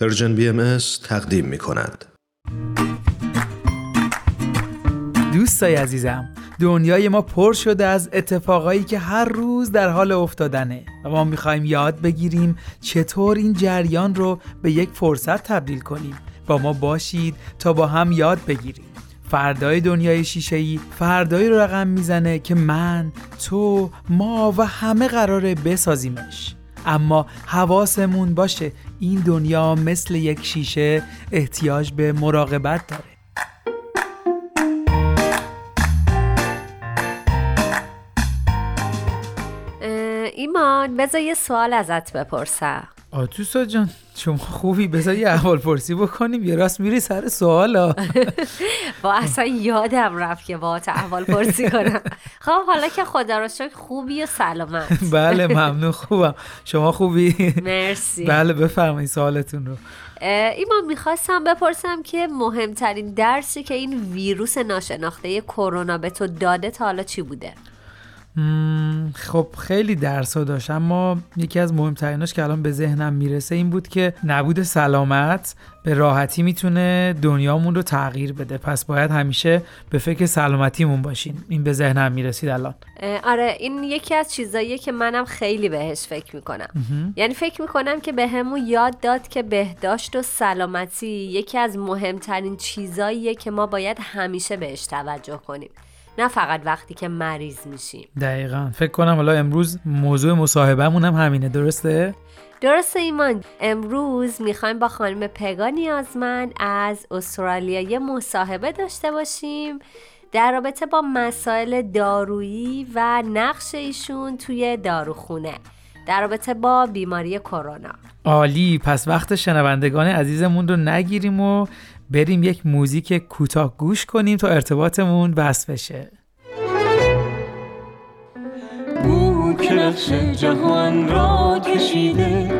پرژن BMS تقدیم می کند. دوستای عزیزم، دنیای ما پر شده از اتفاقایی که هر روز در حال افتادنه و ما میخوایم یاد بگیریم چطور این جریان رو به یک فرصت تبدیل کنیم. با ما باشید تا با هم یاد بگیریم. فردای دنیای شیشه‌ای فردایی رو رقم میزنه که من، تو، ما و همه قراره بسازیمش. اما حواسمون باشه این دنیا مثل یک شیشه احتیاج به مراقبت داره. ایمان، بذار یه سوال ازت بپرسم. آتوسا جان شما خوبی، بذار یه احوال پرسی بکنیم. یه راست میری سر سوالا. با اصلا یادم رفت که باهات احوال پرسی کنم. خب حالا که خدا رو شکر خوبی و سلامت. بله ممنون، خوبم. شما خوبی؟ مرسی. بله بفرمایید سوالتون رو. ایمان، میخواستم بپرسم که مهمترین درسی که این ویروس ناشناخته کرونا به تو داده تا حالا چی بوده؟ خب خیلی درس‌ها داشت، اما یکی از مهمتریناش که الان به ذهنم میرسه این بود که نبود سلامت به راحتی میتونه دنیامون رو تغییر بده. پس باید همیشه به فکر سلامتیمون باشین. این به ذهنم میرسید الان. آره، این یکی از چیزاییه که منم خیلی بهش فکر میکنم. یعنی فکر میکنم که به همون یاد داد که بهداشت و سلامتی یکی از مهمترین چیزاییه که ما باید همیشه بهش توجه کنیم، نه فقط وقتی که مریض میشیم. دقیقاً. فکر کنم حالا امروز موضوع مصاحبهمون هم همینه، درسته؟ درسته ایمان. امروز میخوایم با خانم پگاه نیازمند از استرالیا یه مصاحبه داشته باشیم در رابطه با مسائل دارویی و نقش ایشون توی داروخونه در رابطه با بیماری کرونا. عالی، پس وقت شنوندگان عزیزمون رو نگیریم و بریم یک موزیک کوتاه گوش کنیم تا ارتباطمون بس بشه. بو که نقش جهان را کشیده،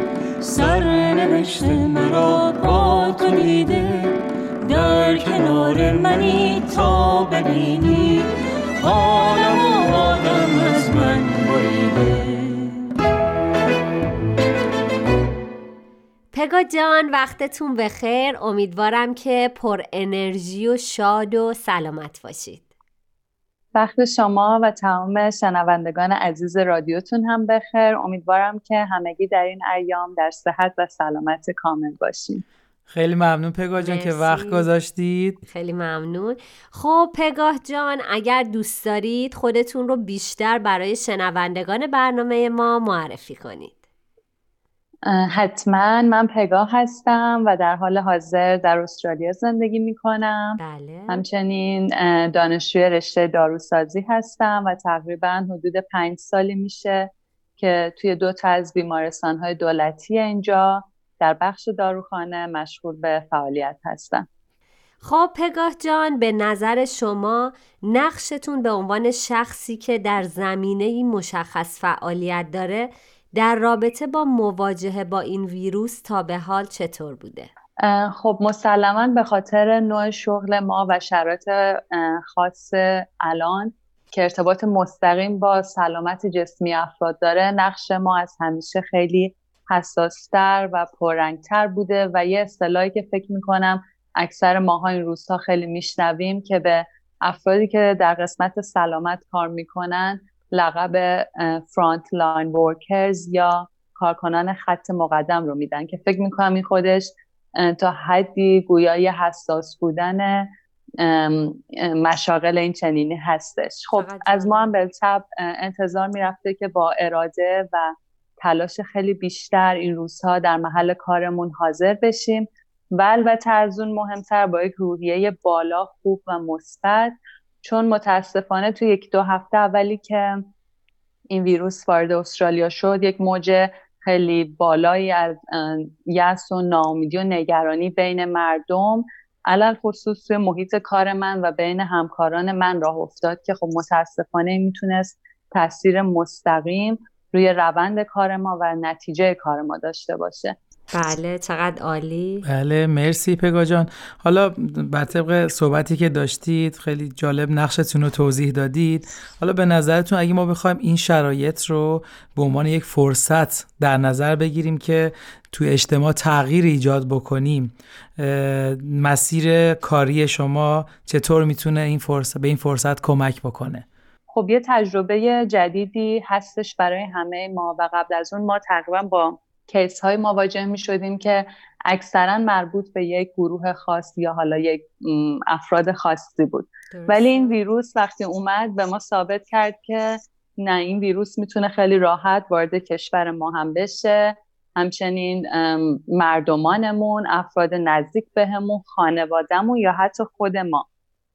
سر نوشته مرا با تو دیده، در کنار منی تا ببینی، عالم و آدم از من بریده. پگاه جان وقتتون بخیر، امیدوارم که پر انرژی و شاد و سلامت باشید. وقت شما و تمام شنوندگان عزیز رادیوتون هم بخیر، امیدوارم که همگی در این ایام در صحت و سلامت کامل باشید. خیلی ممنون پگاه جان که وقت گذاشتید. خیلی ممنون. خب پگاه جان، اگر دوست دارید خودتون رو بیشتر برای شنوندگان برنامه ما معرفی کنید. حتما. من پگاه هستم و در حال حاضر در استرالیا زندگی میکنم. بله. همچنین دانشجوی رشته داروسازی هستم و تقریبا حدود 5 سالی میشه که توی 2 تا از بیمارستانهای دولتی اینجا در بخش داروخانه مشغول به فعالیت هستم. خب پگاه جان، به نظر شما نقشتون به عنوان شخصی که در زمینه این مشخص فعالیت داره در رابطه با مواجهه با این ویروس تا به حال چطور بوده؟ خب مسلماً به خاطر نوع شغل ما و شرایط خاص الان که ارتباط مستقیم با سلامت جسمی افراد داره، نقش ما از همیشه خیلی حساس‌تر و پررنگ‌تر بوده و یه اصطلاحی که فکر می‌کنم اکثر ماها این روزها خیلی میشنویم که به افرادی که در قسمت سلامت کار می‌کنن لقب فرانت لاین ورکرز یا کارکنان خط مقدم رو میدن که فکر میکنم این خودش تا حدی گویای حساس بودن مشاغل این چنینی هستش. خب از ما هم بالطبع انتظار میرفته که با اراده و تلاش خیلی بیشتر این روزها در محل کارمون حاضر بشیم و البته از اون مهمتر با یک روحیه بالا، خوب و مثبت، چون متاسفانه تو 1-2 هفته اولی که این ویروس وارد استرالیا شد یک موج خیلی بالایی از یأس و ناامیدی و نگرانی بین مردم علل خصوص توی محیط کار من و بین همکاران من راه افتاد که خب متاسفانه میتونست تأثیر مستقیم روی روند کار ما و نتیجه کار ما داشته باشه. بله، چقدر عالی. بله، مرسی پگاه جان. حالا بر طبق صحبتی که داشتید خیلی جالب نقشتون رو توضیح دادید. حالا به نظرتون اگه ما بخوایم این شرایط رو به عنوان یک فرصت در نظر بگیریم که توی اجتماع تغییر ایجاد بکنیم، مسیر کاری شما چطور میتونه این فرصت به این فرصت کمک بکنه؟ خب یه تجربه جدیدی هستش برای همه ما و قبل از اون ما تقریبا با کیس های مواجه می شدیم که اکثرا مربوط به یک گروه خاص یا حالا یک افراد خاصی بود. ولی این ویروس وقتی اومد به ما ثابت کرد که نه، این ویروس میتونه خیلی راحت وارد کشور ما هم بشه، همچنین مردمانمون، افراد نزدیک بهمون، خانوادهمون یا حتی خود ما.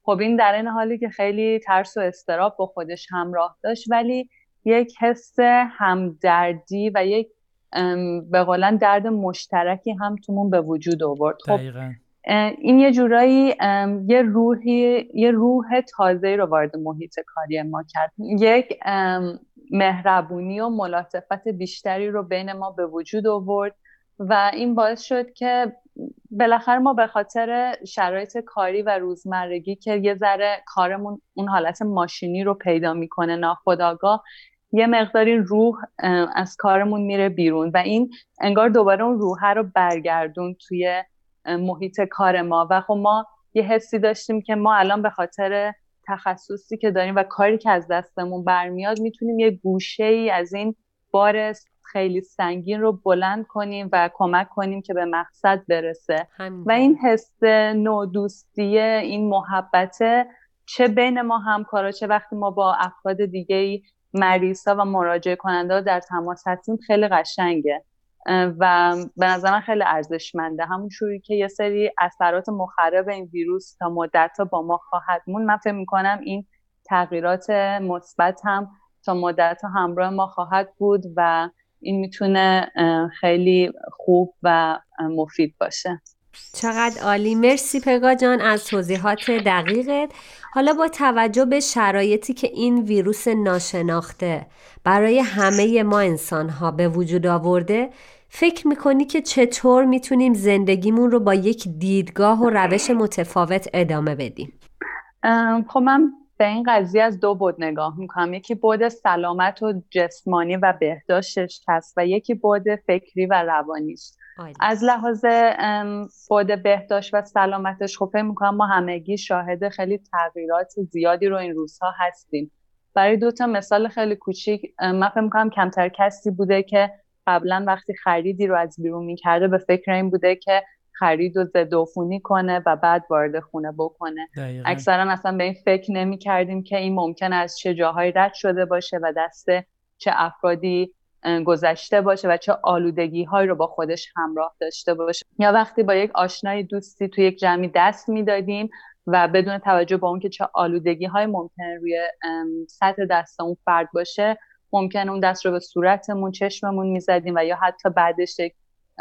خب این در این حالی که خیلی ترس و اضطراب با خودش همراه داشت، ولی یک حس همدردی و یک به قولن درد مشترکی هم تومون به وجود آورد. خب این یه جورایی یه روح تازه‌ای رو وارد محیط کاری ما کرد. یک مهربونی و ملاتفت بیشتری رو بین ما به وجود آورد و این باعث شد که بالاخره ما به خاطر شرایط کاری و روزمرگی که یه ذره کارمون اون حالت ماشینی رو پیدا میکنه ناخودآگاه، یه مقداری روح از کارمون میره بیرون و این انگار دوباره اون روحه رو برگردون توی محیط کار ما. و خب ما یه حسی داشتیم که ما الان به خاطر تخصصی که داریم و کاری که از دستمون برمیاد میتونیم یه گوشه‌ای از این بار خیلی سنگین رو بلند کنیم و کمک کنیم که به مقصد برسه. و این حس نودوستی، این محبت، چه بین ما همکارا چه وقتی ما با افراد دیگه‌ای، مریضا و مراجعه کننده در تماس هستیم، خیلی قشنگه و به نظر من خیلی ارزشمنده. همون شوری که یه سری اثرات مخرب این ویروس تا مدت‌ها با ما خواهد موند، من فکر می‌کنم این تغییرات مثبت هم تا مدت‌ها همراه ما خواهد بود و این میتونه خیلی خوب و مفید باشه. چقدر عالی، مرسی پگاه جان از توضیحات دقیقت. حالا با توجه به شرایطی که این ویروس ناشناخته برای همه ما انسان‌ها به وجود آورده، فکر میکنی که چطور میتونیم زندگیمون رو با یک دیدگاه و روش متفاوت ادامه بدیم؟ خب من به این قضیه از دو بعد نگاه میکنم. یکی بعد سلامت و جسمانی و بهداشتش هست و یکی بعد فکری و روانیش. از لحاظ بعد بهداشت و سلامتش خب میکنم ما همگی شاهد خیلی تغییرات زیادی رو این روزها هستیم. برای دوتا مثال خیلی کوچیک، من فکر میکنم کمتر کسی بوده که قبلا وقتی خریدی رو از بیرون میکرده به فکر این بوده که خرید و ضدعفونی کنه و بعد وارد خونه بکنه. اکثرا اصلا به این فکر نمی کردیم که این ممکن از چه جاهایی رد شده باشه و دست چه افرادی گذشته باشه و چه آلودگی هایی رو با خودش همراه داشته باشه. یا وقتی با یک آشنای دوستی توی یک جمعی دست میدادیم و بدون توجه به اون که چه آلودگی های ممکنه روی سطح دست اون فرد باشه، ممکنه اون دست رو به صورتمون، چشممون میزدیم و یا حتی بعدش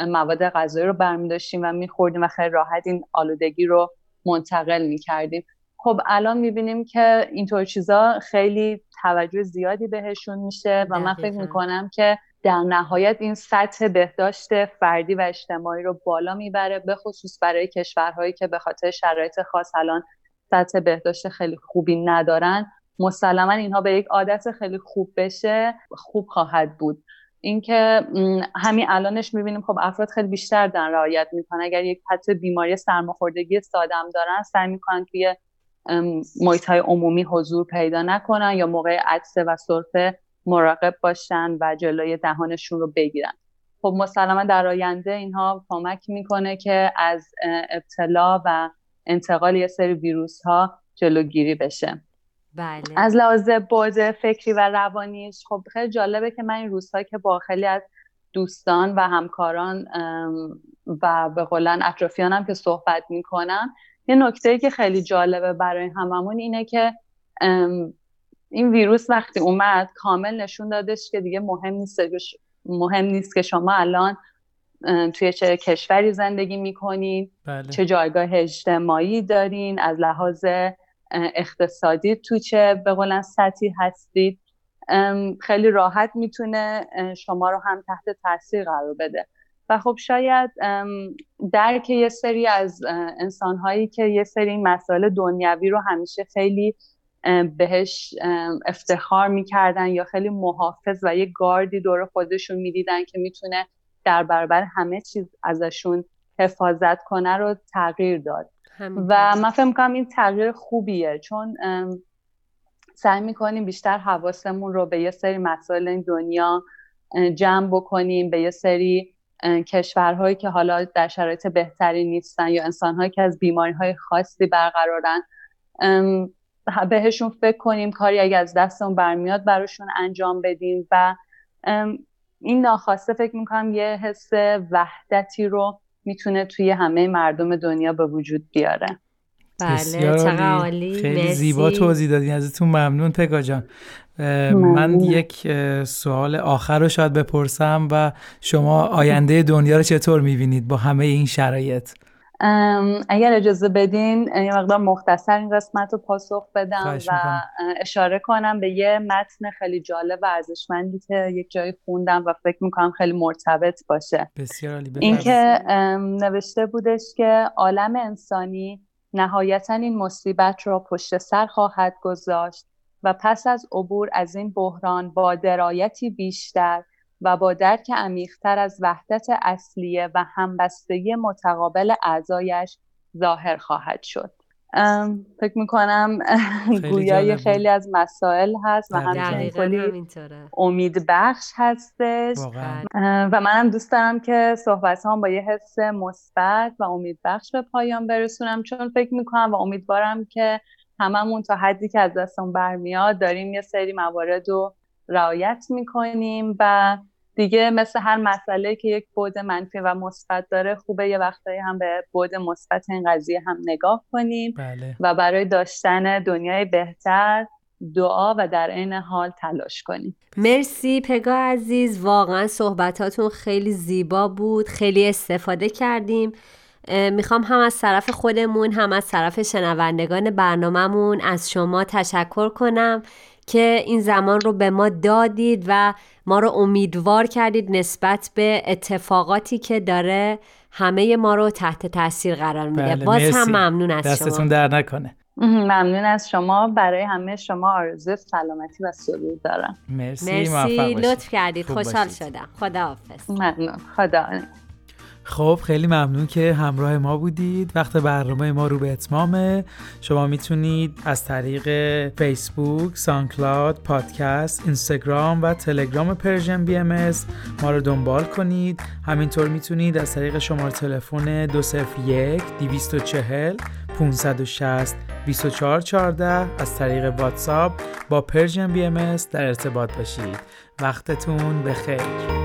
مواد غذایی رو برمی‌داشتیم و می‌خوردیم و خیلی راحت این آلودگی رو منتقل می‌کردیم. خب الان می‌بینیم که اینطور چیزا خیلی توجه زیادی بهشون میشه و من فکر می‌کنم که در نهایت این سطح بهداشت فردی و اجتماعی رو بالا میبره، به خصوص برای کشورهایی که به خاطر شرایط خاص الان سطح بهداشت خیلی خوبی ندارن. مسلماً اینها به یک عادت خیلی خوب بشه، خوب خواهد بود. اینکه همین الانش میبینیم خب افراد خیلی بیشتر دارن رعایت میکنن. اگر یک حتی بیماری سرماخوردگی ساده هم دارن، سعی میکنن که یه محیط‌های عمومی حضور پیدا نکنن یا موقع عطسه و سرفه مراقب باشن و جلوی دهانشون رو بگیرن. خب مسلما در آینده اینها کمک میکنه که از ابتلا و انتقال یه سری ویروس ها جلوگیری بشه. بله. از لحاظ بعد فکری و روانیش خب خیلی جالبه که من این روزها که با خیلی از دوستان و همکاران و به قولن اطرافیانم که صحبت میکنم، یه نکته‌ای که خیلی جالبه برای هممون اینه که این ویروس وقتی اومد کامل نشون دادش که دیگه مهم نیست که شما الان توی چه کشوری زندگی میکنین. بله. چه جایگاه اجتماعی دارین، از لحاظ اقتصادی تو چه به قولن سطحی هستید، خیلی راحت میتونه شما رو هم تحت تاثیر قرار بده. و خب شاید درک یه سری از انسان‌هایی که یه سری مسائل دنیوی رو همیشه خیلی بهش افتخار می‌کردن یا خیلی محافظ و یه گاردی دور خودشون می‌دیدن که می‌تونه در برابر همه چیز ازشون حفاظت کنه رو تغییر داد. و من فکر می‌کنم این تغییر خوبیه، چون سعی می‌کنیم بیشتر حواسمون رو به یه سری مسائل این دنیا جمع بکنیم، به یه سری کشورهایی که حالا در شرایط بهتری نیستن یا انسان‌هایی که از بیماری‌های خاصی برخوردارن بهشون فکر کنیم، کاری اگه از دستمون برمیاد براشون انجام بدیم. و این ناخواسته فکر می‌کنم یه حس وحدتی رو میتونه توی همه مردم دنیا به وجود بیاره. بله، چقدر عالی، خیلی زیبا توضیح دادین، ازتون ممنون پگاه جان. من یک سوال آخر رو شاید بپرسم و شما آینده دنیا رو چطور میبینید با همه این شرایط؟ اگر اجازه بدین یه مقدار مختصر این قسمت رو پاسخ بدم و اشاره کنم به یه متن خیلی جالب و ارزشمندی که یک جایی خوندم و فکر میکنم خیلی مرتبط باشه. بسیار عالی. این که نوشته بودش که عالم انسانی نهایتاً این مصیبت را پشت سر خواهد گذاشت و پس از عبور از این بحران با درایتی بیشتر و با درک عمیق‌تر از وحدت اصلیه و همبستگی متقابل اعضایش ظاهر خواهد شد. فکر میکنم گویای خیلی از مسائل هست و همچنین خیلی امید بخش هستش و منم دوست دارم که صحبت هم با یه حس مثبت و امید بخش به پایان برسونم، چون فکر میکنم و امیدوارم که هممون تا حدی که از دستمون برمیاد داریم یه سری موارد رو رعایت میکنیم و دیگه مثل هر مسئله که یک بعد منفی و مثبت داره، خوبه یه وقتایی هم به بعد مثبت این قضیه هم نگاه کنیم. بله. و برای داشتن دنیای بهتر دعا و در عین حال تلاش کنیم. مرسی پگاه عزیز، واقعا صحبتاتون خیلی زیبا بود، خیلی استفاده کردیم. میخوام هم از طرف خودمون هم از طرف شنوندگان برنامه‌مون از شما تشکر کنم که این زمان رو به ما دادید و ما رو امیدوار کردید نسبت به اتفاقاتی که داره همه ما رو تحت تاثیر قرار میده. بله، باز مرسی. هم ممنون از شما. دستتون در نکنه. ممنون از شما. برای همه شما آرزوی سلامتی و سرور دارم. مرسی، لطف کردید، خوشحال شدم. خداحافظ. ممنون. خداحافظ. خب خیلی ممنون که همراه ما بودید. وقت برنامه ما رو به اتمامه. شما میتونید از طریق فیسبوک، ساندکلاود، پادکست، اینستاگرام و تلگرام پرژن بی ام اس ما رو دنبال کنید. همینطور میتونید از طریق شماره تلفن 201-240-560-2414 از طریق واتساپ با پرژن بی ام اس در ارتباط باشید. وقتتون بخیر.